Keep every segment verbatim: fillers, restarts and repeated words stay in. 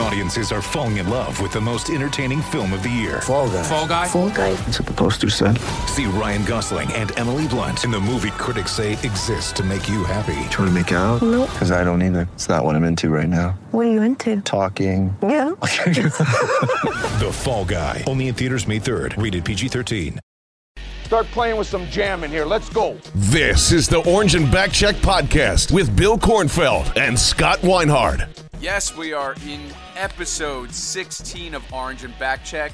Audiences are falling in love with the most entertaining film of the year. Fall Guy. Fall Guy. Fall Guy. That's what the poster said. See Ryan Gosling and Emily Blunt in the movie critics say exists to make you happy. Trying to make it out? Nope. Because I don't either. It's not what I'm into right now. What are you into? Talking. Yeah. The Fall Guy. Only in theaters May third. Rated P G thirteen. Start playing with some jam in here. Let's go. This is the Orange and Backcheck podcast with Bill Kornfeld and Scott Weinhardt. Yes, we are in episode sixteen of Orange and Backcheck.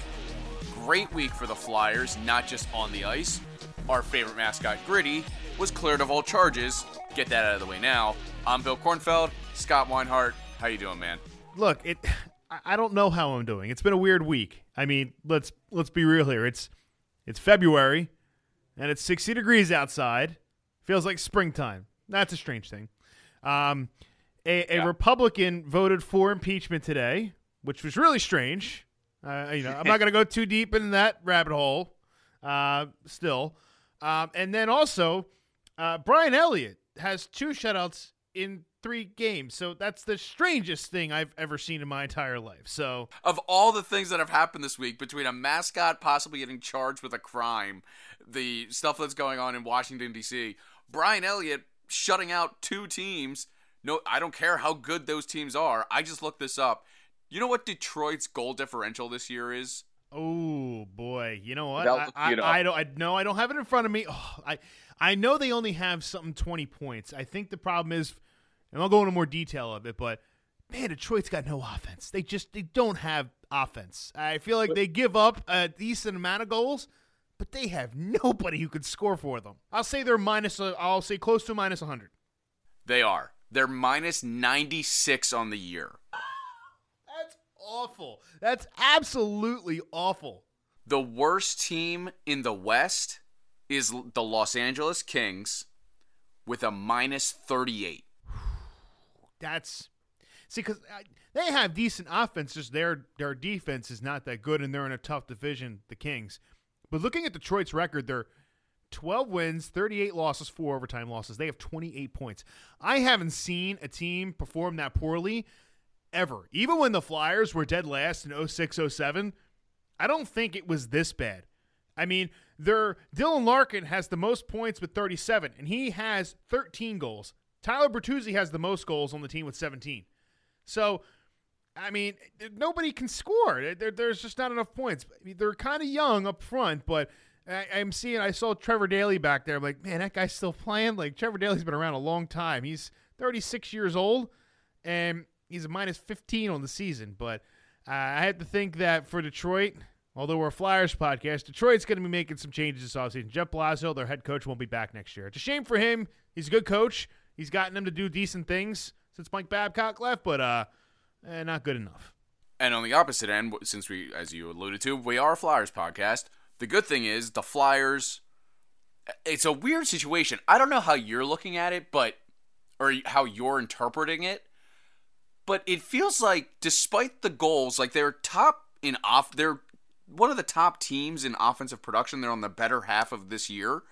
Great week for the Flyers, not just on the ice. Our favorite mascot, Gritty, was cleared of all charges. Get that out of the way now. I'm Bill Kornfeld, Scott Weinhardt. How you doing, man? Look, it. I don't know how I'm doing. It's been a weird week. I mean, let's let's be real here. It's it's February, and it's sixty degrees outside. Feels like springtime. That's a strange thing. Um. A, a yeah. Republican voted for impeachment today, which was really strange. Uh, you know, I'm not going to go too deep in that rabbit hole uh, still. Um, and then also, uh, Brian Elliott has two shutouts in three games. So that's the strangest thing I've ever seen in my entire life. So of all the things that have happened this week, between a mascot possibly getting charged with a crime, the stuff that's going on in Washington, D C, Brian Elliott shutting out two teams. No, I don't care how good those teams are. I just looked this up. You know what Detroit's goal differential this year is? Oh boy, you know what? I, I, I don't. I know. I don't have it in front of me. Oh, I I know they only have something twenty points. I think the problem is, and I'll go into more detail of it. But man, Detroit's got no offense. They just they don't have offense. I feel like they give up a decent amount of goals, but they have nobody who could score for them. I'll say they're minus. I'll say close to minus one hundred. They are. They're minus ninety-six on the year. That's awful. That's absolutely awful. The worst team in the West is the Los Angeles Kings with a minus thirty-eight. That's – see, because they have decent offense. Just their, their defense is not that good, and they're in a tough division, the Kings. But looking at Detroit's record, they're – twelve wins, thirty-eight losses, four overtime losses. They have twenty-eight points. I haven't seen a team perform that poorly ever. Even when the Flyers were dead last in oh six oh seven, I don't think it was this bad. I mean, their Dylan Larkin has the most points with thirty-seven, and he has thirteen goals. Tyler Bertuzzi has the most goals on the team with seventeen. So, I mean, nobody can score. There, there's just not enough points. They're kind of young up front, but – I'm seeing, I saw Trevor Daley back there. I'm like, man, that guy's still playing. Like, Trevor Daley's been around a long time. He's thirty-six years old, and he's a minus fifteen on the season. But uh, I have to think that for Detroit, although we're a Flyers podcast, Detroit's going to be making some changes this offseason. Jeff Blasio, their head coach, won't be back next year. It's a shame for him. He's a good coach. He's gotten them to do decent things since Mike Babcock left, but uh, eh, not good enough. And on the opposite end, since we, as you alluded to, we are a Flyers podcast. The good thing is the Flyers, it's a weird situation. I don't know how you're looking at it, but or how you're interpreting it, but it feels like despite the goals, like they're top in off, they're one of the top teams in offensive production. They're on the better half of this year.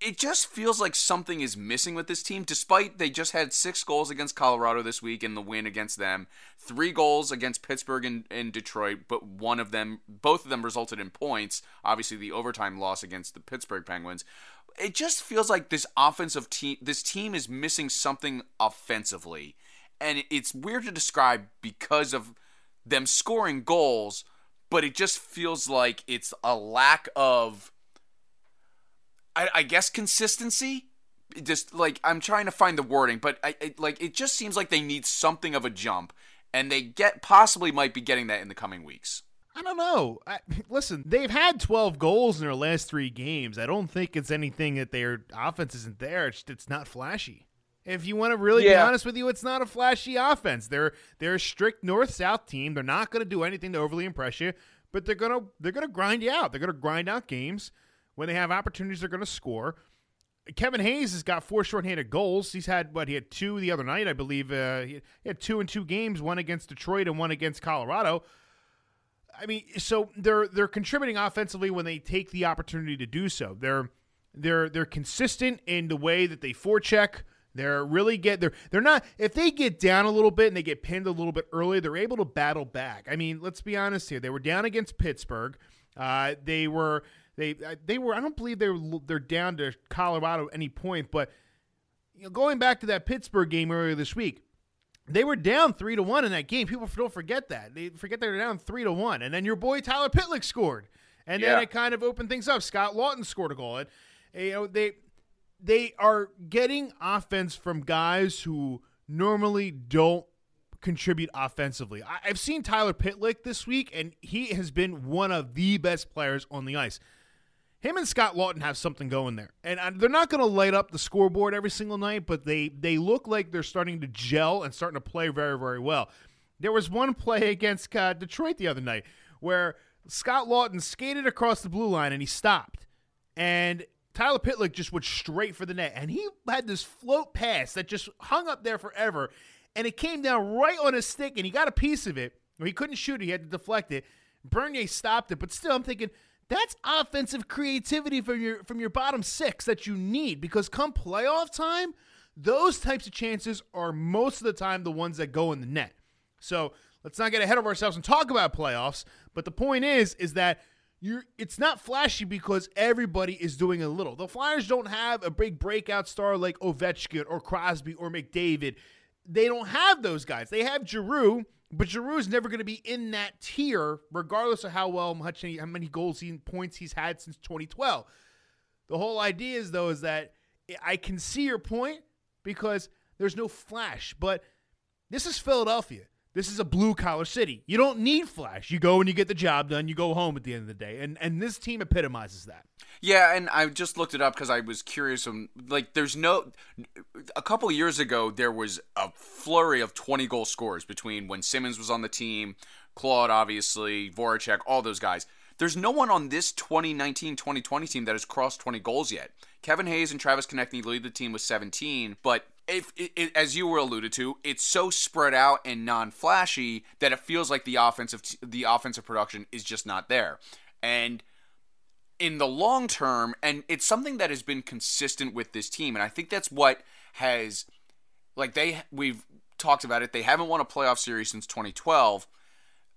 It just feels like something is missing with this team, despite they just had six goals against Colorado this week in the win against them, three goals against Pittsburgh and, and Detroit, but one of them, both of them resulted in points, obviously the overtime loss against the Pittsburgh Penguins. It just feels like this offensive team, this team is missing something offensively, and it's weird to describe because of them scoring goals, but it just feels like it's a lack of I, I guess consistency. Just like I'm trying to find the wording, but I it, like it just seems like they need something of a jump, and they get possibly might be getting that in the coming weeks. I don't know. I, listen, they've had twelve goals in their last three games. I don't think it's anything that their offense isn't there. It's, it's not flashy. If you want to really yeah. be honest with you, it's not a flashy offense. They're they're a strict north-south team. They're not going to do anything to overly impress you, but they're gonna they're gonna grind you out. They're gonna grind out games when they have opportunities. They're gonna score. Kevin Hayes has got four shorthanded goals. He's had what he had two the other night, I believe. Uh, he had two in two games, one against Detroit and one against Colorado. I mean, so they're they're contributing offensively when they take the opportunity to do so. They're they're they're consistent in the way that they forecheck. They're really get they're they're not if they get down a little bit and they get pinned a little bit early, they're able to battle back. I mean, let's be honest here. They were down against Pittsburgh. Uh, they were they they were I don't believe they were they're down to Colorado at any point, but you know, going back to that Pittsburgh game earlier this week, they were down three to one in that game. People don't forget that. They forget they were down three to one, and then your boy Tyler Pitlick scored, and yeah. then it kind of opened things up. Scott Laughton scored a goal, and you know they. They are getting offense from guys who normally don't contribute offensively. I, I've seen Tyler Pitlick this week, and he has been one of the best players on the ice. Him and Scott Laughton have something going there. And I, they're not going to light up the scoreboard every single night, but they, they look like they're starting to gel and starting to play very, very well. There was one play against uh, Detroit the other night where Scott Laughton skated across the blue line, and he stopped. And Tyler Pitlick just went straight for the net, and he had this float pass that just hung up there forever, and it came down right on his stick, and he got a piece of it. He couldn't shoot it. He had to deflect it. Bernier stopped it, but still I'm thinking, that's offensive creativity from your from your bottom six that you need, because come playoff time, those types of chances are most of the time the ones that go in the net. So let's not get ahead of ourselves and talk about playoffs, but the point is is that You're, it's not flashy because everybody is doing a little. The Flyers don't have a big breakout star like Ovechkin or Crosby or McDavid. They don't have those guys. They have Giroux, but Giroux is never going to be in that tier, regardless of how well much how many goals and points he's had since twenty twelve. The whole idea is though is that I can see your point because there's no flash, but this is Philadelphia. This is a blue-collar city. You don't need flash. You go and you get the job done. You go home at the end of the day. And and this team epitomizes that. Yeah, and I just looked it up because I was curious. When, like, there's no – a couple of years ago, there was a flurry of twenty-goal scorers between when Simmons was on the team, Claude, obviously, Voracek, all those guys. There's no one on this twenty nineteen twenty twenty team that has crossed twenty goals yet. Kevin Hayes and Travis Konecny lead the team with seventeen, but – If, it, it, as you were alluded to, it's so spread out and non-flashy that it feels like the offensive t- the offensive production is just not there. And in the long term, and it's something that has been consistent with this team, and I think that's what has, like they we've talked about it, they haven't won a playoff series since twenty twelve.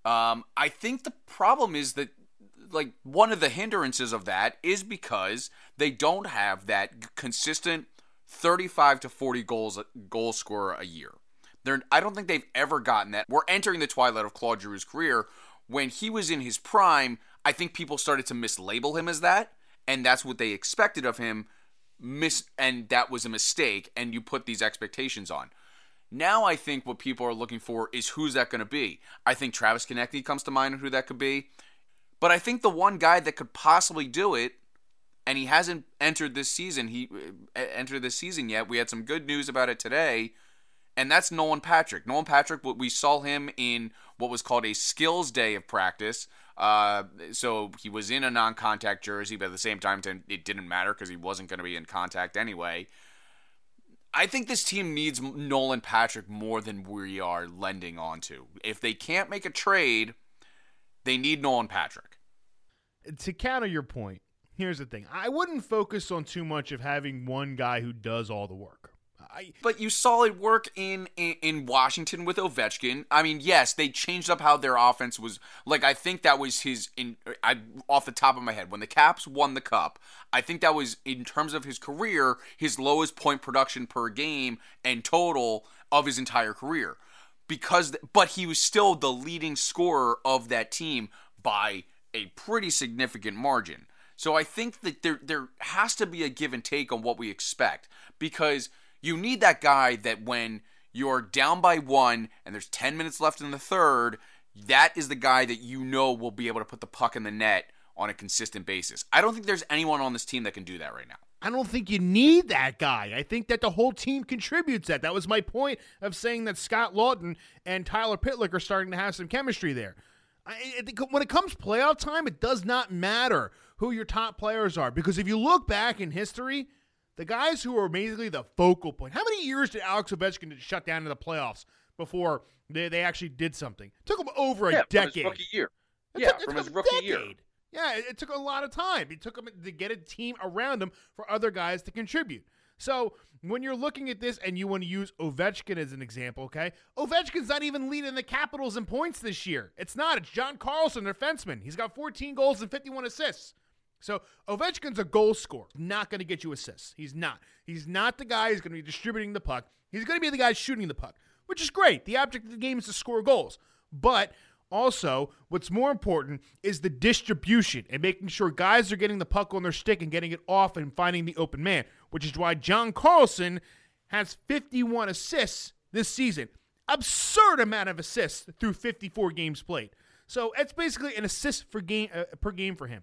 Um, I think the problem is that, like, one of the hindrances of that is because they don't have that consistent thirty-five to forty goals goal scorer a year. They're, I don't think they've ever gotten that. We're entering the twilight of Claude Giroux's career. When he was in his prime, I think people started to mislabel him as that, and that's what they expected of him, Mis- and that was a mistake, and you put these expectations on. Now I think what people are looking for is who's that going to be. I think Travis Konecny comes to mind and who that could be, but I think the one guy that could possibly do it, and he hasn't entered this season. He uh, entered this season yet. We had some good news about it today, and that's Nolan Patrick. Nolan Patrick, we saw him in what was called a skills day of practice. Uh, so he was in a non-contact jersey, but at the same time, it didn't matter because he wasn't going to be in contact anyway. I think this team needs Nolan Patrick more than we are lending on to. If they can't make a trade, they need Nolan Patrick. To counter your point, here's the thing. I wouldn't focus on too much of having one guy who does all the work. I, but you saw it work in, in, in Washington with Ovechkin. I mean, yes, they changed up how their offense was. Like, I think that was his, in, I off the top of my head, when the Caps won the Cup, I think that was, in terms of his career, his lowest point production per game and total of his entire career. Because, but he was still the leading scorer of that team by a pretty significant margin. So I think that there there has to be a give and take on what we expect, because you need that guy that when you're down by one and there's ten minutes left in the third, that is the guy that you know will be able to put the puck in the net on a consistent basis. I don't think there's anyone on this team that can do that right now. I don't think you need that guy. I think that the whole team contributes that. That was my point of saying that Scott Laughton and Tyler Pitlick are starting to have some chemistry there. I, I think when it comes playoff time, it does not matter who your top players are, because if you look back in history, the guys who are basically the focal point. How many years did Alex Ovechkin shut down in the playoffs before they, they actually did something? It took him over a yeah, decade. From his rookie year. It yeah, took, from his rookie year. Yeah, it, it took a lot of time. It took him to get a team around him for other guys to contribute. So when you're looking at this and you want to use Ovechkin as an example, okay, Ovechkin's not even leading the Capitals in points this year. It's not. It's John Carlson, their defenseman. He's got fourteen goals and fifty-one assists. So Ovechkin's a goal scorer. Not going to get you assists. He's not. He's not the guy who's going to be distributing the puck. He's going to be the guy shooting the puck, which is great. The object of the game is to score goals. But also, what's more important is the distribution and making sure guys are getting the puck on their stick and getting it off and finding the open man, which is why John Carlson has fifty-one assists this season. Absurd amount of assists through fifty-four games played. So it's basically an assist for game, uh, per game for him.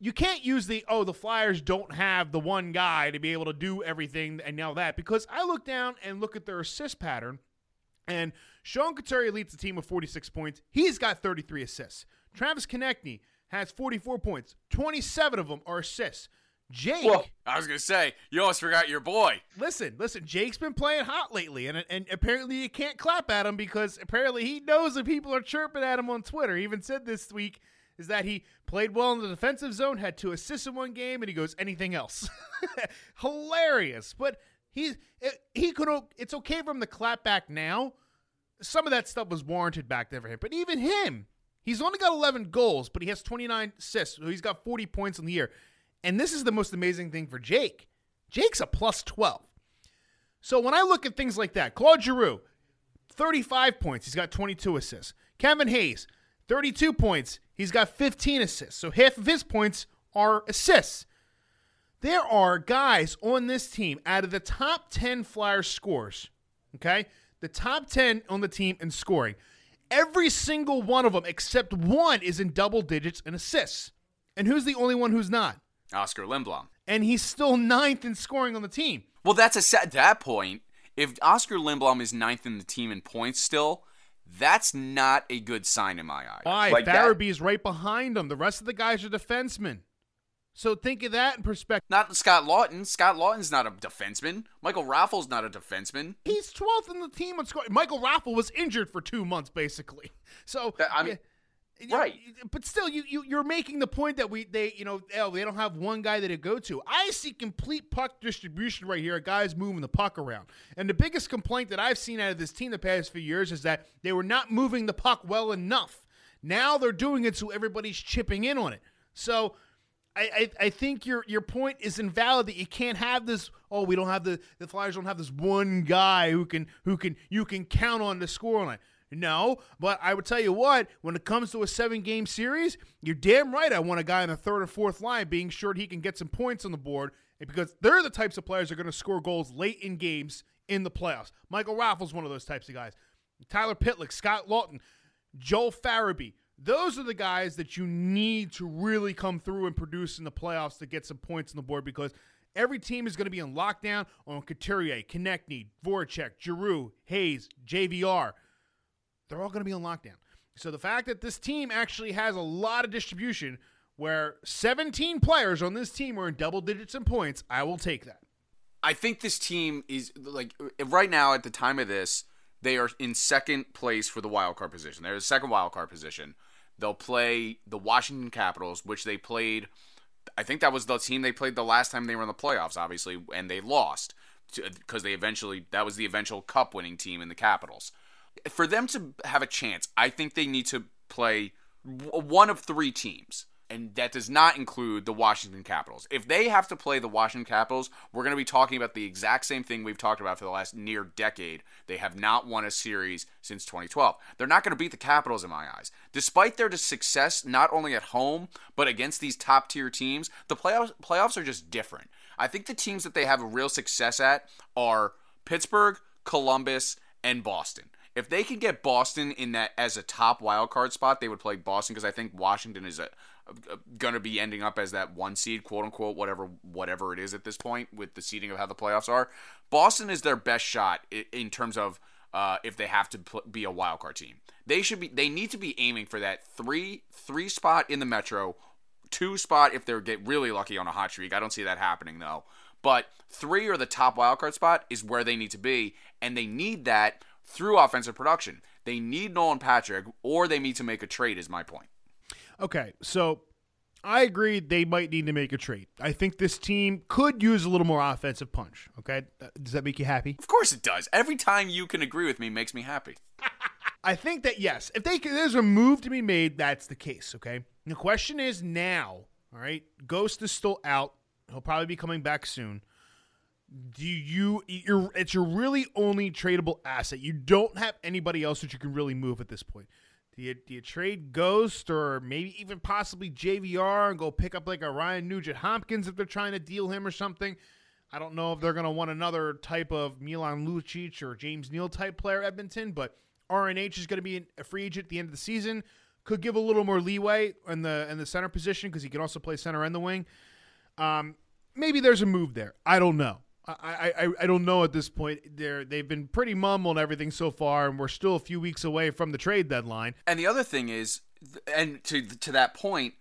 You can't use the, oh, the Flyers don't have the one guy to be able to do everything and now that, because I look down and look at their assist pattern, and Sean Couturier leads the team with forty-six points. He's got thirty-three assists. Travis Konecny has forty-four points. twenty-seven of them are assists. Jake. Well, I was going to say, you almost forgot your boy. Listen, listen, Jake's been playing hot lately, and and apparently you can't clap at him because apparently he knows that people are chirping at him on Twitter. He even said this week is that he played well in the defensive zone, had two assists in one game, and he goes, anything else. Hilarious. But he's, he could. It's okay for him to clap back now. Some of that stuff was warranted back there for him. But even him, he's only got eleven goals, but he has twenty-nine assists, so he's got forty points in the year. And this is the most amazing thing for Jake. Jake's a plus twelve. So when I look at things like that, Claude Giroux, thirty-five points. He's got twenty-two assists. Kevin Hayes, thirty-two points. He's got fifteen assists. So half of his points are assists. There are guys on this team out of the top ten Flyers scores, okay, the top ten on the team in scoring. Every single one of them except one is in double digits in assists. And who's the only one who's not? Oscar Lindblom. And he's still ninth in scoring on the team. Well, that's a set, at that point, if Oscar Lindblom is ninth in the team in points still, that's not a good sign in my eye. Why? Like Farabee is right behind him. The rest of the guys are defensemen. So think of that in perspective. Not Scott Laughton. Scott Lawton's not a defenseman. Michael Raffl's not a defenseman. He's twelfth in the team on scoring. Michael Raffl was injured for two months, basically. So I mean, yeah, right. But still, you, you you're making the point that we they you know they don't have one guy that they go to. I see complete puck distribution right here. A guy's moving the puck around, and the biggest complaint that I've seen out of this team the past few years is that they were not moving the puck well enough. Now they're doing it, so everybody's chipping in on it. So. I, I think your your point is invalid that you can't have this. Oh, we don't have the the Flyers don't have this one guy who can who can you can count on to score on it. No, but I would tell you what, when it comes to a seven game series, you're damn right. I want a guy in the third or fourth line being sure he can get some points on the board, because they're the types of players that are going to score goals late in games in the playoffs. Michael Raffl's one of those types of guys. Tyler Pitlick, Scott Laughton, Joel Farabee. Those are the guys that you need to really come through and produce in the playoffs to get some points on the board, because every team is going to be in lockdown on Couturier, Konecny, Voracek, Giroux, Hayes, J V R. They're all going to be on lockdown. So the fact that this team actually has a lot of distribution where seventeen players on this team are in double digits in points, I will take that. I think this team is, like, right now at the time of this, they are in second place for the wild card position. They're the second wild card position. They'll play the Washington Capitals, which they played. I think that was the team they played the last time they were in the playoffs, obviously, and they lost because they eventually that was the eventual cup winning team in the Capitals. For them to have a chance, I think they need to play one of three teams, and that does not include the Washington Capitals. If they have to play the Washington Capitals, we're going to be talking about the exact same thing we've talked about for the last near decade. They have not won a series since twenty twelve. They're not going to beat the Capitals in my eyes. Despite their success, not only at home, but against these top-tier teams, the playoffs, playoffs are just different. I think the teams that they have a real success at are Pittsburgh, Columbus, and Boston. If they could get Boston in that as a top wild card spot, they would play Boston, because I think Washington is a, a, going to be ending up as that one seed, quote unquote, whatever whatever it is at this point with the seeding of how the playoffs are. Boston is their best shot in, in terms of uh, if they have to pl- be a wild card team. They should be. They need to be aiming for that three three spot in the Metro, two spot if they get really lucky on a hot streak. I don't see that happening though. But three or the top wild card spot is where they need to be, and they need that through offensive production. They need Nolan Patrick, or they need to make a trade, is my point. Okay, so I agree they might need to make a trade. I think this team could use a little more offensive punch, okay? Does that make you happy? Of course it does. Every time you can agree with me makes me happy. I think that, yes, if they can, there's a move to be made, that's the case, okay? The question is now, all right, Ghost is still out. He'll probably be coming back soon. Do you, you're, it's your really only tradable asset. You don't have anybody else that you can really move at this point. Do you, do you trade Ghost or maybe even possibly J V R and go pick up like a Ryan Nugent-Hopkins if they're trying to deal him or something? I don't know if they're going to want another type of Milan Lucic or James Neal type player Edmonton, but R N H is going to be a free agent at the end of the season. Could give a little more leeway in the, in the center position because he can also play center and the wing. Um, maybe there's a move there. I don't know. I, I, I don't know at this point. They're, they've been pretty mumble on everything so far, and we're still a few weeks away from the trade deadline. And the other thing is, and to to that point,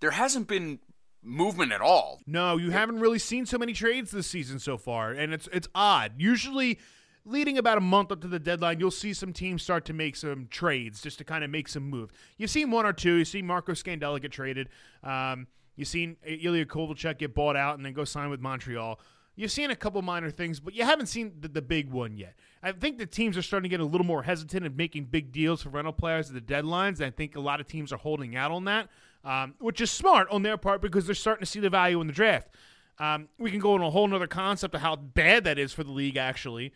there hasn't been movement at all. No, you haven't really seen so many trades this season so far, and it's it's odd. Usually, leading about a month up to the deadline, you'll see some teams start to make some trades just to kind of make some moves. You've seen one or two. You see Marco Scandella get traded. Um, you've seen Ilya Kovalchuk get bought out and then go sign with Montreal. You've seen a couple minor things, but you haven't seen the, the big one yet. I think the teams are starting to get a little more hesitant of making big deals for rental players at the deadlines. I think a lot of teams are holding out on that, um, which is smart on their part because they're starting to see the value in the draft. Um, we can go into a whole other concept of how bad that is for the league, actually.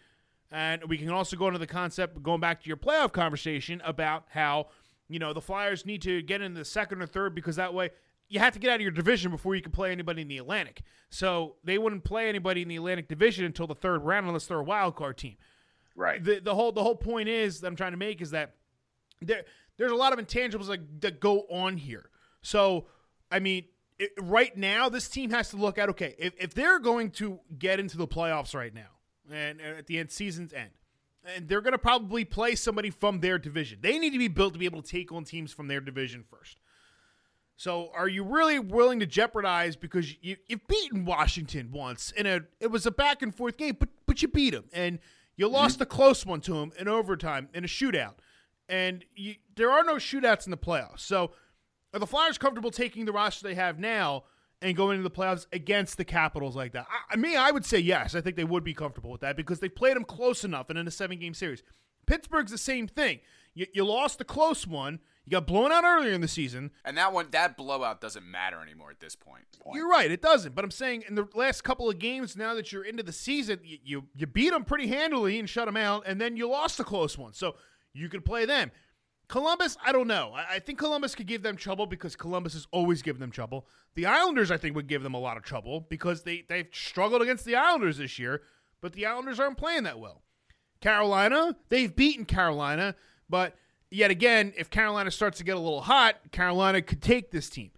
And we can also go into the concept, going back to your playoff conversation, about how, you know, the Flyers need to get in the second or third because that way – you have to get out of your division before you can play anybody in the Atlantic. So they wouldn't play anybody in the Atlantic division until the third round unless they're a wild card team. Right. The the whole the whole point is that I'm trying to make is that there there's a lot of intangibles like that go on here. So I mean, it, right now this team has to look at, okay, if, if they're going to get into the playoffs right now and, and at the end season's end, and they're going to probably play somebody from their division. They need to be built to be able to take on teams from their division first. So are you really willing to jeopardize because you, you've beaten Washington once in a it was a back and forth game, but but you beat them and you lost a close one to them in overtime in a shootout, and you, there are no shootouts in the playoffs. So are the Flyers comfortable taking the roster they have now and going into the playoffs against the Capitals like that? I, I mean, I would say yes. I think they would be comfortable with that because they played them close enough and in a seven game series. Pittsburgh's the same thing. You, you lost the close one. You got blown out earlier in the season. And that one, that blowout doesn't matter anymore at this point. point. You're right. It doesn't. But I'm saying in the last couple of games, now that you're into the season, you, you, you beat them pretty handily and shut them out, and then you lost the close one. So you could play them. Columbus, I don't know. I, I think Columbus could give them trouble because Columbus has always given them trouble. The Islanders, I think, would give them a lot of trouble because they, they've struggled against the Islanders this year, but the Islanders aren't playing that well. Carolina, they've beaten Carolina, but... yet again, if Carolina starts to get a little hot, Carolina could take this team.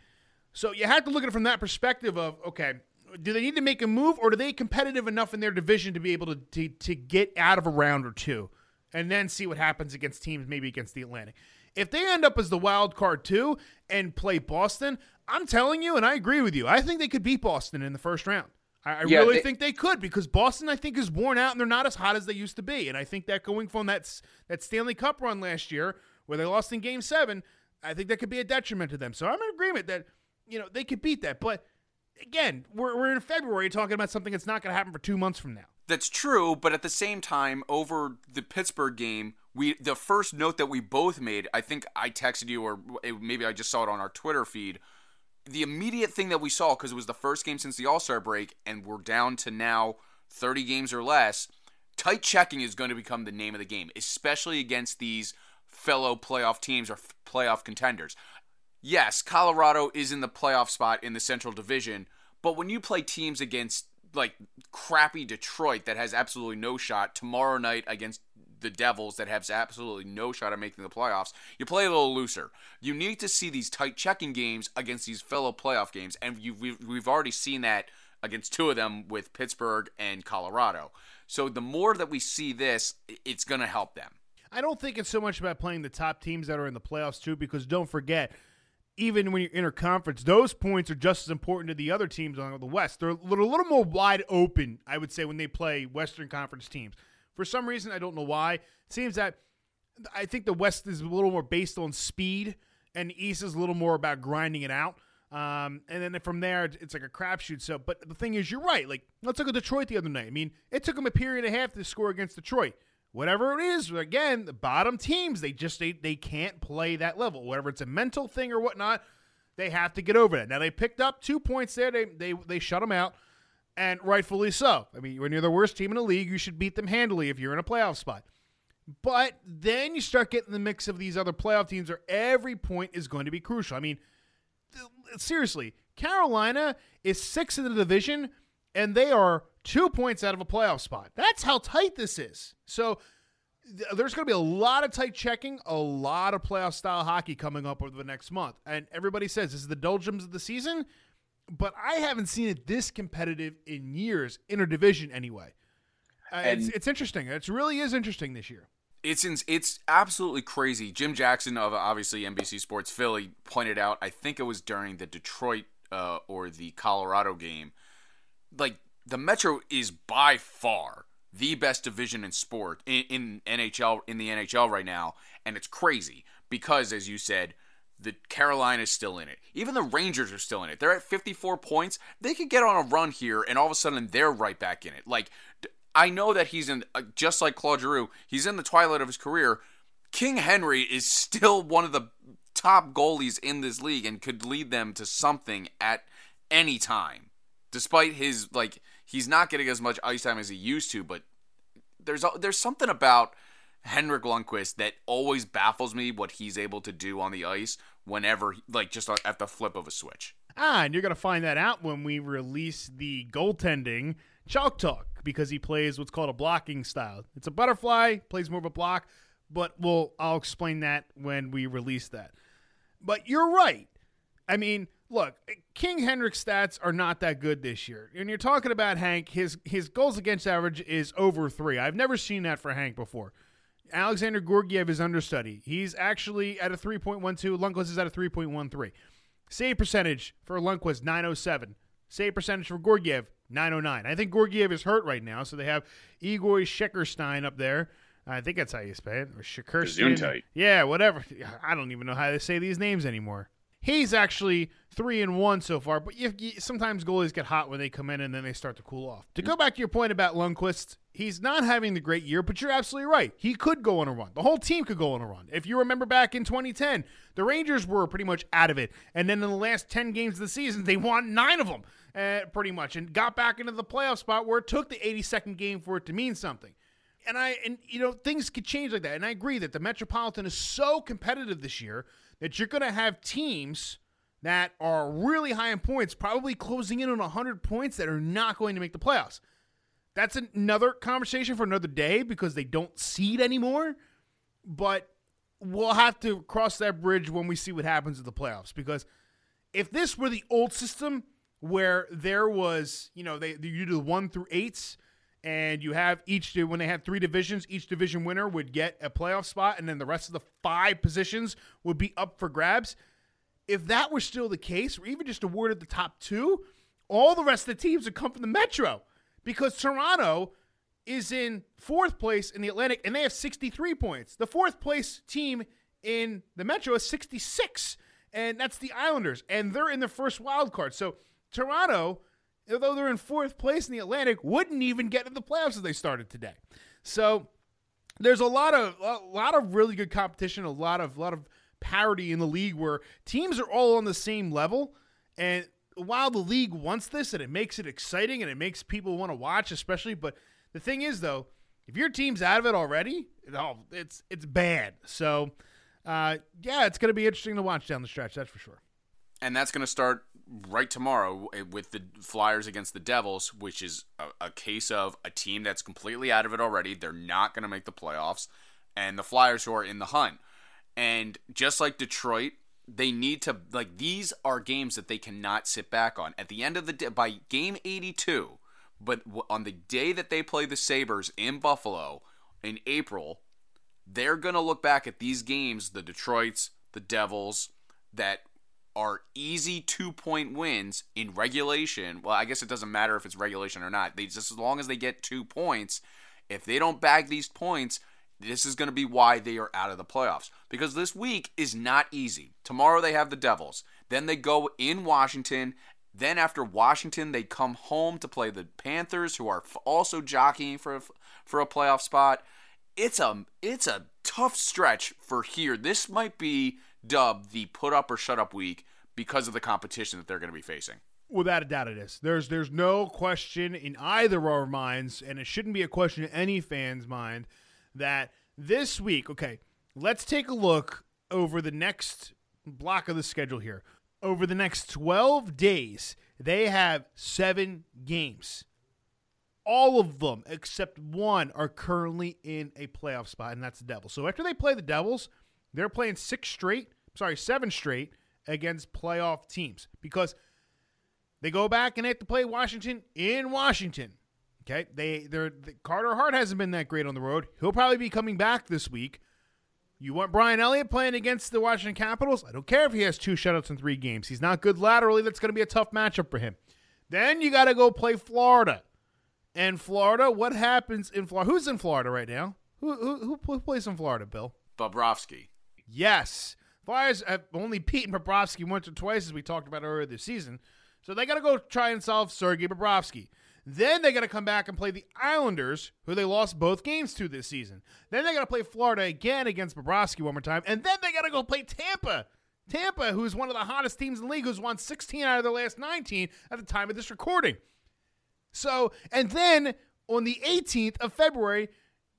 So you have to look at it from that perspective of, okay, do they need to make a move, or are they competitive enough in their division to be able to, to, to get out of a round or two and then see what happens against teams, maybe against the Atlantic? If they end up as the wild card too and play Boston, I'm telling you, and I agree with you, I think they could beat Boston in the first round. I yeah, really they, think they could because Boston, I think, is worn out and they're not as hot as they used to be. And I think that going from that, that Stanley Cup run last year where they lost in game seven, I think that could be a detriment to them. So I'm in agreement that, you know, they could beat that. But, again, we're we're in February talking about something that's not going to happen for two months from now. That's true. But at the same time, over the Pittsburgh game, we the first note that we both made, I think I texted you or maybe I just saw it on our Twitter feed, the immediate thing that we saw, because it was the first game since the All-Star break, and we're down to now thirty games or less, tight checking is going to become the name of the game, especially against these fellow playoff teams or f- playoff contenders. Yes, Colorado is in the playoff spot in the Central Division, but when you play teams against, like, crappy Detroit that has absolutely no shot tomorrow night against the Devils that have absolutely no shot at making the playoffs, you play a little looser. You need to see these tight checking games against these fellow playoff games, and you've, we've, we've already seen that against two of them with Pittsburgh and Colorado. So the more that we see this, it's going to help them. I don't think it's so much about playing the top teams that are in the playoffs, too, because don't forget, even when you're interconference, those points are just as important to the other teams on the West. They're a little, a little more wide open, I would say, when they play Western Conference teams. For some reason, I don't know why, it seems that I think the West is a little more based on speed, and the East is a little more about grinding it out. Um, and then from there, it's like a crapshoot. So, but the thing is, you're right. Like, let's look at Detroit the other night. I mean, it took them a period and a half to score against Detroit. Whatever it is, again, the bottom teams, they just they, they can't play that level. Whatever it's a mental thing or whatnot, they have to get over that. Now, they picked up two points there. They they they shut them out, and rightfully so. I mean, when you're the worst team in the league, you should beat them handily if you're in a playoff spot. But then you start getting the mix of these other playoff teams where every point is going to be crucial. I mean, th- seriously, Carolina is sixth in the division, and they are two points out of a playoff spot. That's how tight this is. So th- there's going to be a lot of tight checking, a lot of playoff-style hockey coming up over the next month. And everybody says this is the doldrums of the season, but I haven't seen it this competitive in years, interdivision anyway. Uh, it's it's interesting. It really is interesting this year. It's in, it's absolutely crazy. Jim Jackson of obviously N B C Sports Philly pointed out, I think it was during the Detroit uh, or the Colorado game, like, the Metro is by far the best division in sport in, in N H L in the N H L right now, and it's crazy because, as you said, the Carolina's still in it. Even the Rangers are still in it. They're at fifty-four points. They could get on a run here, and all of a sudden they're right back in it. Like, I know that he's in, just like Claude Giroux, he's in the twilight of his career. King Henry is still one of the top goalies in this league and could lead them to something at any time. Despite his, like, he's not getting as much ice time as he used to, but there's there's something about Henrik Lundqvist that always baffles me what he's able to do on the ice whenever, like, just at the flip of a switch. Ah, and you're going to find that out when we release the goaltending Chalk Talk, because he plays what's called a blocking style. It's a butterfly, plays more of a block, but we'll I'll explain that when we release that. But you're right. I mean, look, King Henrik's stats are not that good this year. And you're talking about Hank, his his goals against average is over three. I've never seen that for Hank before. Alexandar Georgiev is understudy. He's actually at a three point one two. Lundqvist is at a three point one three. Save percentage for Lundqvist, nine oh seven. Save percentage for Georgiev, nine oh nine. I think Georgiev is hurt right now, so they have Igor Shekerstein up there. I think that's how you spell it. Or Shekerstein. Yeah, whatever. I don't even know how to say these names anymore. He's actually three and one so far, but you, you, sometimes goalies get hot when they come in and then they start to cool off. To go back to your point about Lundqvist, he's not having the great year, but you're absolutely right. He could go on a run. The whole team could go on a run. If you remember back in twenty ten, the Rangers were pretty much out of it. And then in the last ten games of the season, they won nine of them uh, pretty much and got back into the playoff spot where it took the eighty-second game for it to mean something. And I, and you know, things could change like that. And I agree that the Metropolitan is so competitive this year that you're going to have teams that are really high in points, probably closing in on one hundred points, that are not going to make the playoffs. That's another conversation for another day because they don't seed anymore. But we'll have to cross that bridge when we see what happens in the playoffs. Because if this were the old system where there was, you know, they you do the one through eights, and you have each, when they had three divisions, each division winner would get a playoff spot, and then the rest of the five positions would be up for grabs. If that were still the case, or even just awarded the top two, all the rest of the teams would come from the Metro, because Toronto is in fourth place in the Atlantic, and they have sixty-three points. The fourth place team in the Metro is sixty-six, and that's the Islanders, and they're in the first wild card. So Toronto, although they're in fourth place in the Atlantic, wouldn't even get in the playoffs if they started today. So there's a lot of a lot of really good competition, a lot of lot of parity in the league where teams are all on the same level. And while the league wants this and it makes it exciting and it makes people want to watch, especially, but the thing is though, if your team's out of it already, oh, it's it's bad. So uh, yeah, it's going to be interesting to watch down the stretch, that's for sure. And that's going to start right tomorrow with the Flyers against the Devils, which is a, a case of a team that's completely out of it already. They're not going to make the playoffs, and the Flyers who are in the hunt. And just like Detroit, they need to, like, these are games that they cannot sit back on. At the end of the day, by game eighty-two, but on the day that they play the Sabres in Buffalo in April, they're going to look back at these games, the Detroits, the Devils, that are easy two-point wins in regulation. Well, I guess it doesn't matter if it's regulation or not. They just, as long as they get two points, if they don't bag these points, this is going to be why they are out of the playoffs. Because this week is not easy. Tomorrow they have the Devils. Then they go in Washington. Then after Washington, they come home to play the Panthers, who are also jockeying for a, for a playoff spot. It's a it's a tough stretch for here. This might be dubbed the put up or shut up week because of the competition that they're going to be facing. Without a doubt, it is. There's there's no question in either of our minds, and it shouldn't be a question in any fan's mind, that this week, okay, let's take a look over the next block of the schedule here. Over the next twelve days, they have seven games. All of them, except one, are currently in a playoff spot, and that's the Devils. So after they play the Devils, they're playing six straight, sorry, seven straight against playoff teams, because they go back and they have to play Washington in Washington. Okay, they they're the, Carter Hart hasn't been that great on the road. He'll probably be coming back this week. You want Brian Elliott playing against the Washington Capitals? I don't care if he has two shutouts in three games. He's not good laterally. That's going to be a tough matchup for him. Then you got to go play Florida. And Florida, what happens in Florida? Who's in Florida right now? Who who, who plays in Florida, Bill? Bobrovsky. Yes. Flyers have only beaten Bobrovsky once or twice, as we talked about earlier this season. So they got to go try and solve Sergei Bobrovsky. Then they got to come back and play the Islanders, who they lost both games to this season. Then they got to play Florida again against Bobrovsky one more time. And then they got to go play Tampa. Tampa, who's one of the hottest teams in the league, who's won sixteen out of their last nineteen at the time of this recording. So, and then on the eighteenth of February,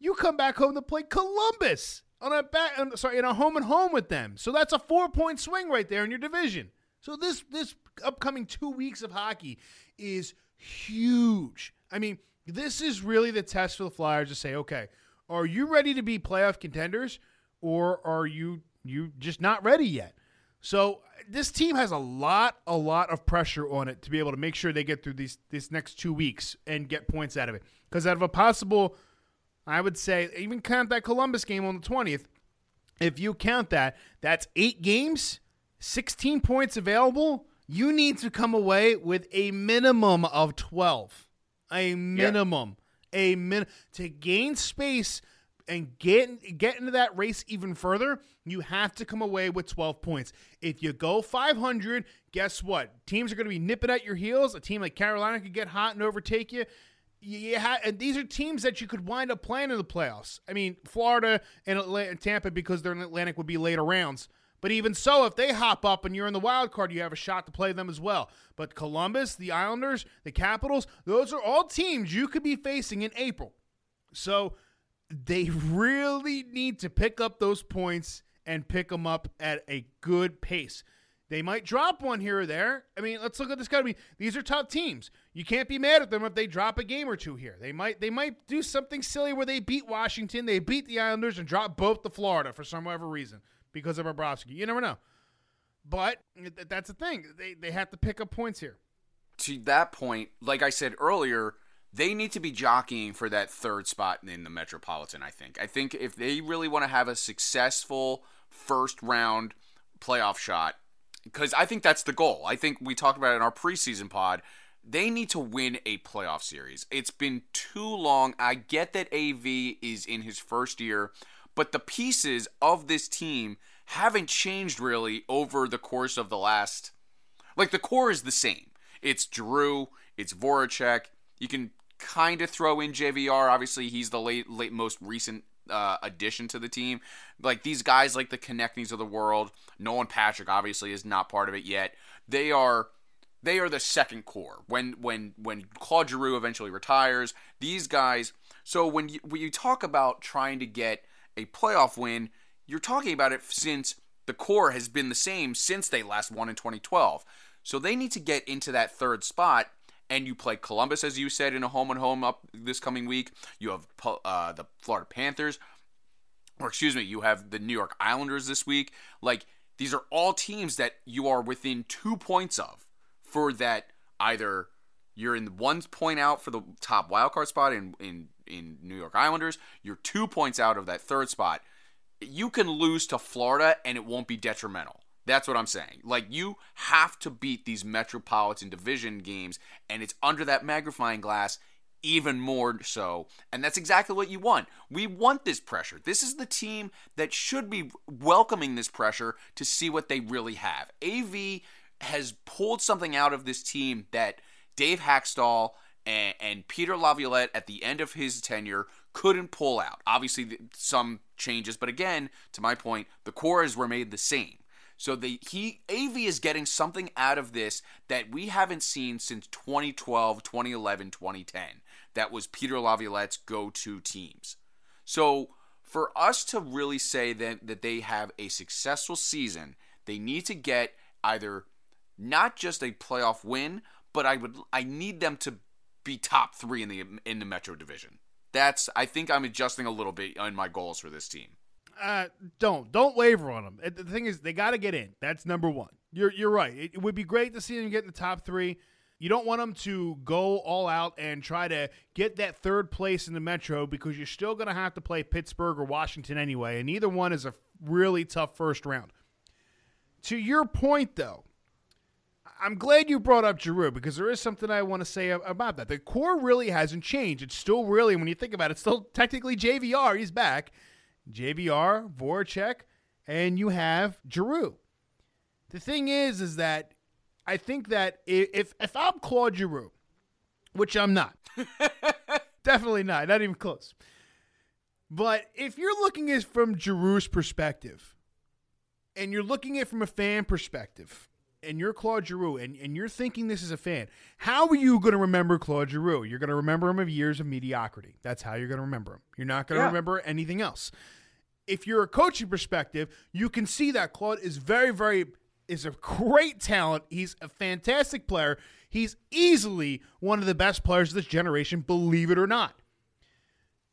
you come back home to play Columbus on a back, I'm sorry, in a home and home with them. So that's a four-point swing right there in your division. So this this upcoming two weeks of hockey is huge. I mean, this is really the test for the Flyers to say, okay, are you ready to be playoff contenders, or are you you just not ready yet? So this team has a lot, a lot of pressure on it to be able to make sure they get through these this next two weeks and get points out of it. Because out of a possible, I would say, even count that Columbus game on the twentieth, if you count that, that's eight games, sixteen points available. You need to come away with a minimum of twelve, a minimum, yeah. a min to gain space and get get into that race even further. You have to come away with twelve points. If you go five hundred, guess what? Teams are going to be nipping at your heels. A team like Carolina could get hot and overtake you. You ha- and these are teams that you could wind up playing in the playoffs. I mean, Florida and Atlanta, Tampa, because they're in the Atlantic, would be later rounds. But even so, if they hop up and you're in the wild card, you have a shot to play them as well. But Columbus, the Islanders, the Capitals, those are all teams you could be facing in April. So they really need to pick up those points and pick them up at a good pace. They might drop one here or there. I mean, let's look at this. I mean, these are top teams. You can't be mad at them if they drop a game or two here. They might they might do something silly where they beat Washington, they beat the Islanders, and drop both to Florida for some whatever reason. Because of Bobrovsky. You never know. But th- that's the thing. They they have to pick up points here. To that point, like I said earlier, they need to be jockeying for that third spot in the Metropolitan, I think. I think if they really want to have a successful first-round playoff shot, because I think that's the goal. I think we talked about it in our preseason pod. They need to win a playoff series. It's been too long. I get that A V is in his first year, but the pieces of this team haven't changed really over the course of the last, like the core is the same. It's Giroux, it's Voracek. You can kind of throw in J V R. Obviously, he's the late, late most recent uh, addition to the team. Like these guys, like the Konecnys of the world, Nolan Patrick obviously is not part of it yet. They are, they are the second core. When when when Claude Giroux eventually retires, these guys. So when you, when you talk about trying to get a playoff win, you're talking about it since the core has been the same since they last won in twenty twelve. So they need to get into that third spot, and you play Columbus, as you said, in a home-and-home up this coming week. You have uh, the Florida Panthers, or excuse me, you have the New York Islanders this week. Like, these are all teams that you are within two points of for that. Either you're in one point out for the top wildcard spot in, in, in New York Islanders, you're two points out of that third spot. You can lose to Florida, and it won't be detrimental. That's what I'm saying. Like, you have to beat these Metropolitan Division games, and it's under that magnifying glass even more so. And that's exactly what you want. We want this pressure. This is the team that should be welcoming this pressure to see what they really have. A V has pulled something out of this team that Dave Haxtell and, and Peter Laviolette at the end of his tenure couldn't pull out. Obviously, some changes, but again, to my point, the cores were made the same. So the he A V is getting something out of this that we haven't seen since twenty twelve, twenty eleven, twenty ten. That was Peter Laviolette's go-to teams. So for us to really say that, that they have a successful season, they need to get either not just a playoff win, but I would I need them to be top three in the in the Metro Division. That's I think I'm adjusting a little bit on my goals for this team. Uh, don't don't waver on them. The thing is, they got to get in. That's number one. You're you're right. It, it would be great to see them get in the top three. You don't want them to go all out and try to get that third place in the Metro, because you're still going to have to play Pittsburgh or Washington anyway, and either one is a really tough first round. To your point, though, I'm glad you brought up Giroux, because there is something I want to say about that. The core really hasn't changed. It's still really, when you think about it, it's still technically J V R. He's back. J V R, Voracek, and you have Giroux. The thing is, is that I think that if if I'm Claude Giroux, which I'm not, definitely not, not even close. But if you're looking at it from Giroux's perspective, and you're looking at it from a fan perspective, and you're Claude Giroux, and, and you're thinking this is a fan, how are you going to remember Claude Giroux? You're going to remember him of years of mediocrity. That's how you're going to remember him. You're not going to yeah. remember anything else. If you're a coaching perspective, you can see that Claude is very, very, is a great talent. He's a fantastic player. He's easily one of the best players of this generation, believe it or not.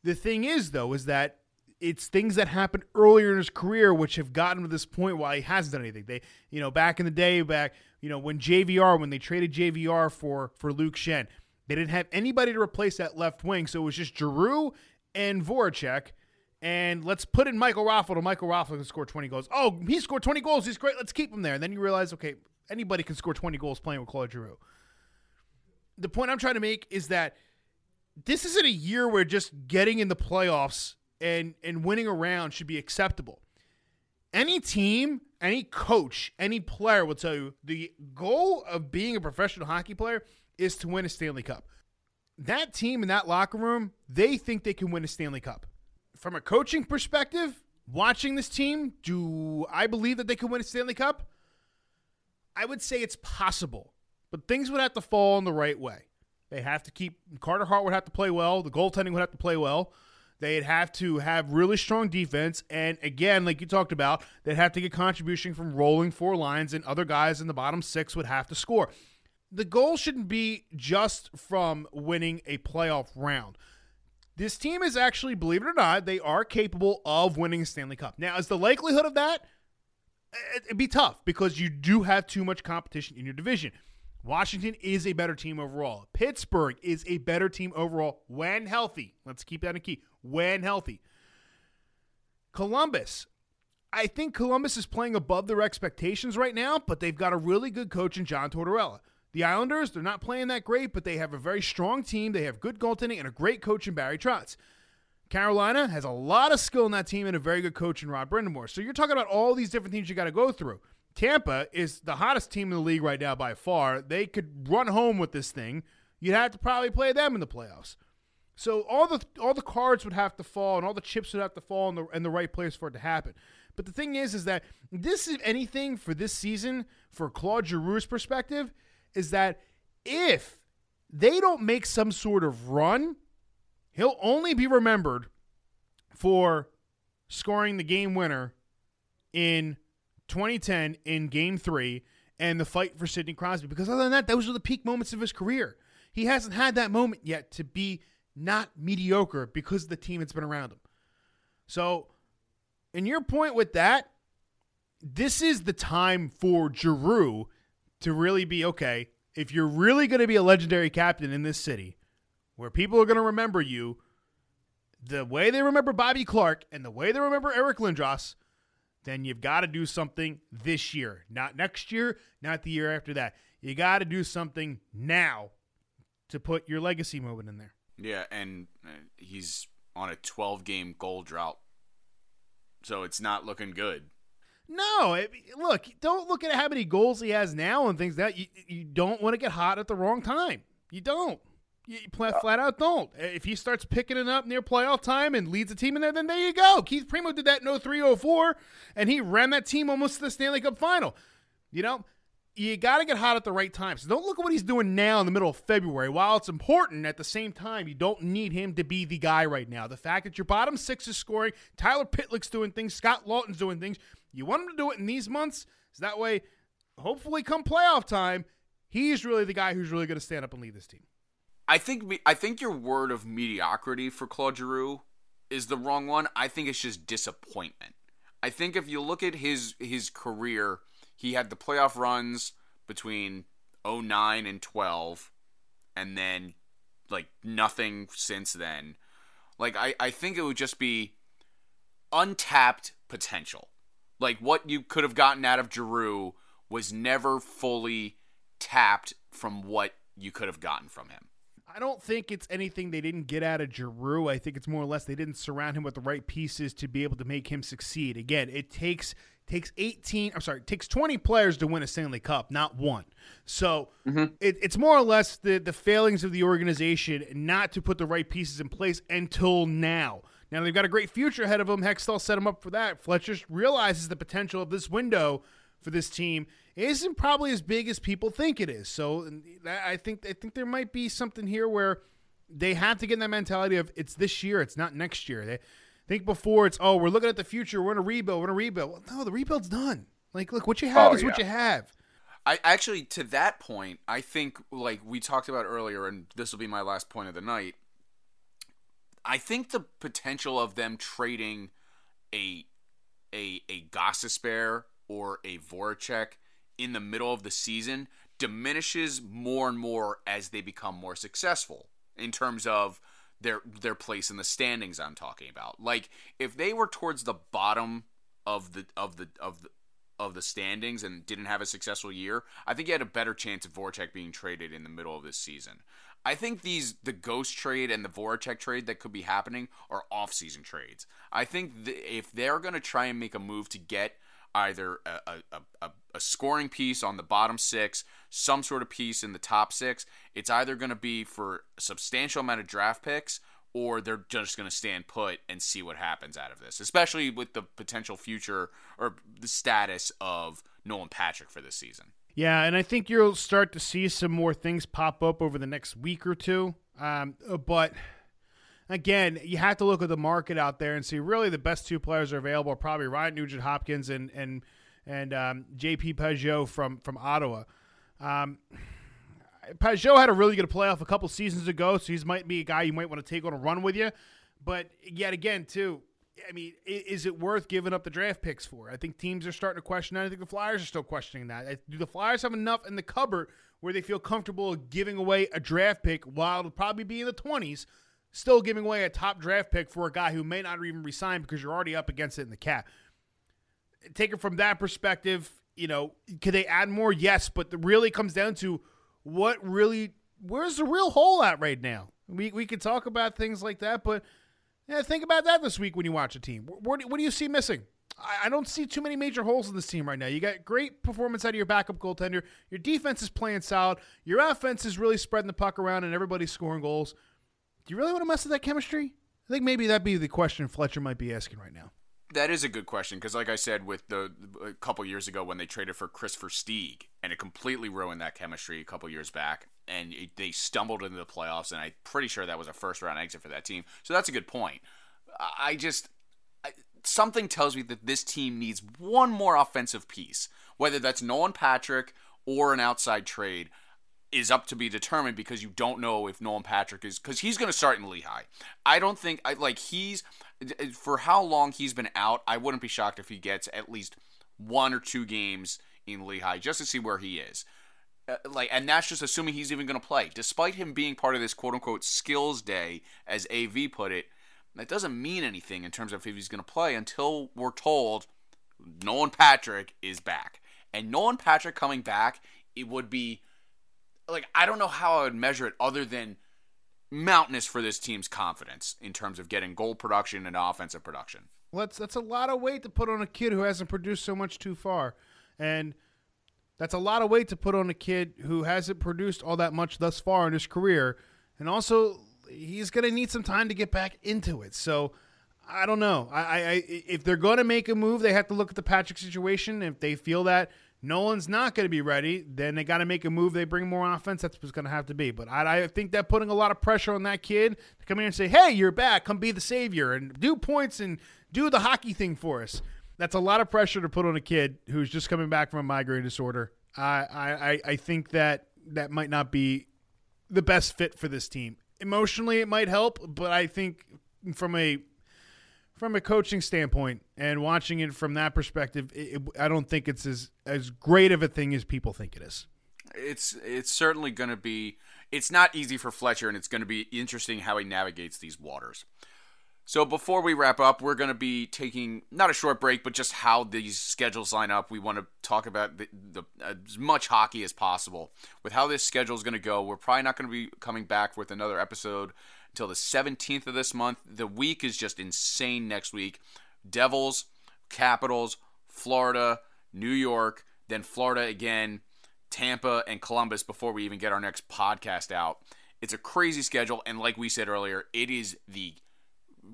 The thing is, though, is that it's things that happened earlier in his career which have gotten to this point why he hasn't done anything. They, you know, back in the day, back, you know, when J V R, when they traded J V R for for Luke Shen, they didn't have anybody to replace that left wing, so it was just Giroux and Voracek, and let's put in Michael Raffl. To Michael Raffl can score twenty goals. Oh, he scored twenty goals. He's great. Let's keep him there. And then you realize, okay, anybody can score twenty goals playing with Claude Giroux. The point I'm trying to make is that this isn't a year where just getting in the playoffs and and winning a round should be acceptable. Any team, any coach, any player will tell you the goal of being a professional hockey player is to win a Stanley Cup. That team in that locker room, they think they can win a Stanley Cup. From a coaching perspective, watching this team, do I believe that they can win a Stanley Cup? I would say it's possible, but things would have to fall in the right way. They have to keep, Carter Hart would have to play well. The goaltending would have to play well. They'd have to have really strong defense. And again, like you talked about, they'd have to get contribution from rolling four lines, and other guys in the bottom six would have to score. The goal shouldn't be just from winning a playoff round. This team is actually, believe it or not, they are capable of winning a Stanley Cup. Now, is the likelihood of that? It'd be tough, because you do have too much competition in your division. Washington is a better team overall. Pittsburgh is a better team overall when healthy. Let's keep that in key. When healthy. Columbus. I think Columbus is playing above their expectations right now, but they've got a really good coach in John Tortorella. The Islanders, they're not playing that great, but they have a very strong team. They have good goaltending and a great coach in Barry Trotz. Carolina has a lot of skill in that team and a very good coach in Rod Brindamore. So you're talking about all these different teams you got to go through. Tampa is the hottest team in the league right now by far. They could run home with this thing. You'd have to probably play them in the playoffs. So all the all the cards would have to fall, and all the chips would have to fall in the in the right place for it to happen. But the thing is, is that this is anything for this season, for Claude Giroux's perspective, is that if they don't make some sort of run, he'll only be remembered for scoring the game winner in twenty ten in game three, and the fight for Sidney Crosby. Because other than that, those are the peak moments of his career. He hasn't had that moment yet to be not mediocre because of the team that's been around him. So, in your point with that, this is the time for Giroux to really be, okay, if you're really going to be a legendary captain in this city, where people are going to remember you the way they remember Bobby Clark and the way they remember Eric Lindros, then you've got to do something this year. Not next year, not the year after that. You got to do something now to put your legacy moment in there. Yeah, and he's on a twelve-game goal drought, so it's not looking good. No, it, look, don't look at how many goals he has now and things that you, you don't want to get hot at the wrong time. You don't. You flat, flat out don't. If he starts picking it up near playoff time and leads a team in there, then there you go. Keith Primo did that in oh three oh four, and he ran that team almost to the Stanley Cup final. You know, you got to get hot at the right time. So don't look at what he's doing now in the middle of February. While it's important, at the same time, you don't need him to be the guy right now. The fact that your bottom six is scoring, Tyler Pitlick's doing things, Scott Laughton's doing things, you want him to do it in these months, so that way, hopefully come playoff time, he's really the guy who's really going to stand up and lead this team. I think I think your word of mediocrity for Claude Giroux is the wrong one. I think it's just disappointment. I think if you look at his his career, he had the playoff runs between oh nine and twelve, and then like nothing since then. Like I, I think it would just be untapped potential. Like what you could have gotten out of Giroux was never fully tapped from what you could have gotten from him. I don't think it's anything they didn't get out of Giroux. I think it's more or less they didn't surround him with the right pieces to be able to make him succeed. Again, it takes takes eighteen. I'm sorry, it takes twenty players to win a Stanley Cup, not one. So mm-hmm. it, it's more or less the the failings of the organization not to put the right pieces in place until now. Now they've got a great future ahead of them. Hextall set them up for that. Fletcher realizes the potential of this window for this team isn't probably as big as people think it is. So I think I think there might be something here where they have to get in that mentality of it's this year, it's not next year. They think before it's, oh, we're looking at the future, we're going to rebuild, we're going to rebuild. Well, no, the rebuild's done. Like, look, what you have oh, is yeah. what you have. I actually, to that point, I think, like we talked about earlier, and this will be my last point of the night, I think the potential of them trading a a a Gossespierre or a Voracek in the middle of the season diminishes more and more as they become more successful in terms of their their place in the standings. I'm talking about, like, if they were towards the bottom of the of the of the of the standings and didn't have a successful year, I think you had a better chance of Voracek being traded in the middle of this season. I think these the Ghost trade and the Voracek trade that could be happening are off-season trades. I think th- if they're going to try and make a move to get either a, a, a, a scoring piece on the bottom six, some sort of piece in the top six, it's either going to be for a substantial amount of draft picks or they're just going to stand put and see what happens out of this, especially with the potential future or the status of Nolan Patrick for this season. Yeah, and I think you'll start to see some more things pop up over the next week or two. Um, but... Again, you have to look at the market out there and see really the best two players are available are probably Ryan Nugent-Hopkins and and and um, J P Pageau from from Ottawa. Um, Pageau had a really good playoff a couple seasons ago, so he might be a guy you might want to take on a run with you. But yet again, too, I mean, is it worth giving up the draft picks for? I think teams are starting to question that. I think the Flyers are still questioning that. Do the Flyers have enough in the cupboard where they feel comfortable giving away a draft pick while it'll probably be in the twenties? Still giving away a top draft pick for a guy who may not even resign because you're already up against it in the cap. Take it from that perspective, you know, could they add more? Yes, but it really comes down to what really, where's the real hole at right now? We we could talk about things like that, but yeah, think about that this week when you watch a team. What do, what do you see missing? I, I don't see too many major holes in this team right now. You got great performance out of your backup goaltender. Your defense is playing solid. Your offense is really spreading the puck around and everybody's scoring goals. Do you really want to mess with that chemistry? I think maybe that'd be the question Fletcher might be asking right now. That is a good question because, like I said, with the a couple years ago when they traded for Christopher Stieg, and it completely ruined that chemistry a couple years back, and it, they stumbled into the playoffs, and I'm pretty sure that was a first-round exit for that team. So that's a good point. I just I, something tells me that this team needs one more offensive piece, whether that's Nolan Patrick or an outside trade is up to be determined, because you don't know if Nolan Patrick is, because he's going to start in Lehigh. I don't think, I like he's, for how long he's been out, I wouldn't be shocked if he gets at least one or two games in Lehigh just to see where he is. Uh, like, and that's just assuming he's even going to play. Despite him being part of this quote-unquote skills day, as A V put it, that doesn't mean anything in terms of if he's going to play until we're told Nolan Patrick is back. And Nolan Patrick coming back, it would be, like, I don't know how I would measure it other than mountainous for this team's confidence in terms of getting goal production and offensive production. Well, that's, that's a lot of weight to put on a kid who hasn't produced so much too far. And that's a lot of weight to put on a kid who hasn't produced all that much thus far in his career. And also, he's going to need some time to get back into it. So, I don't know. I, I, I if they're going to make a move, they have to look at the Patrick situation. If they feel that Nolan's not going to be ready, then they got to make a move. They bring more offense. That's what's going to have to be. But I, I think that putting a lot of pressure on that kid to come here and say, hey, you're back. Come be the savior and do points and do the hockey thing for us. That's a lot of pressure to put on a kid who's just coming back from a migraine disorder. I, I, I think that that might not be the best fit for this team. Emotionally, it might help, but I think from a from a coaching standpoint and watching it from that perspective, it, it, I don't think it's as, as great of a thing as people think it is. It's it's certainly going to be – it's not easy for Fletcher, and it's going to be interesting how he navigates these waters. So before we wrap up, we're going to be taking not a short break, but just how these schedules line up. We want to talk about the, the, as much hockey as possible with how this schedule is going to go. We're probably not going to be coming back with another episode until the seventeenth of this month. The week is just insane next week. Devils, Capitals, Florida, New York, then Florida again, Tampa, and Columbus before we even get our next podcast out. It's a crazy schedule, and like we said earlier, it is the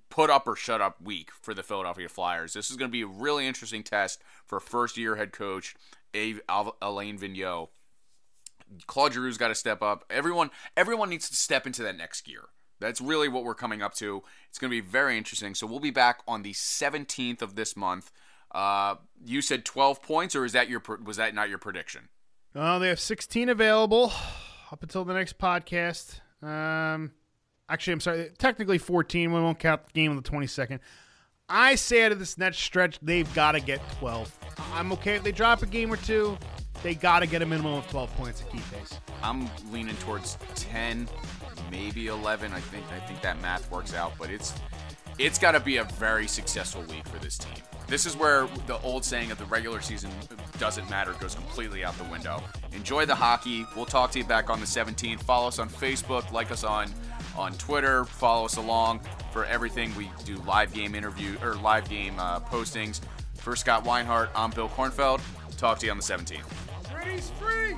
put up or shut up week for the Philadelphia Flyers. This is going to be a really interesting test for first year head coach Alain Vigneault. Claude Giroux's got to step up. Everyone, everyone needs to step into that next gear. That's really what we're coming up to. It's going to be very interesting. So we'll be back on the seventeenth of this month. Uh, you said twelve points, or is that your was that not your prediction? Uh, they have sixteen available up until the next podcast. Um, Actually, I'm sorry, technically fourteen. We won't count the game on the twenty-second. I say out of this next stretch, they've got to get twelve. I'm okay if they drop a game or two. They got to get a minimum of twelve points to keep pace. I'm leaning towards ten, maybe eleven. I think I think that math works out, but it's it's got to be a very successful week for this team. This is where the old saying of the regular season doesn't matter goes completely out the window. Enjoy the hockey. We'll talk to you back on the seventeenth. Follow us on Facebook. Like us on on Twitter. Follow us along for everything. We do live game interview or live game uh, postings. For Scott Weinhardt, I'm Bill Kornfeld. Talk to you on the seventeenth. Brady's free!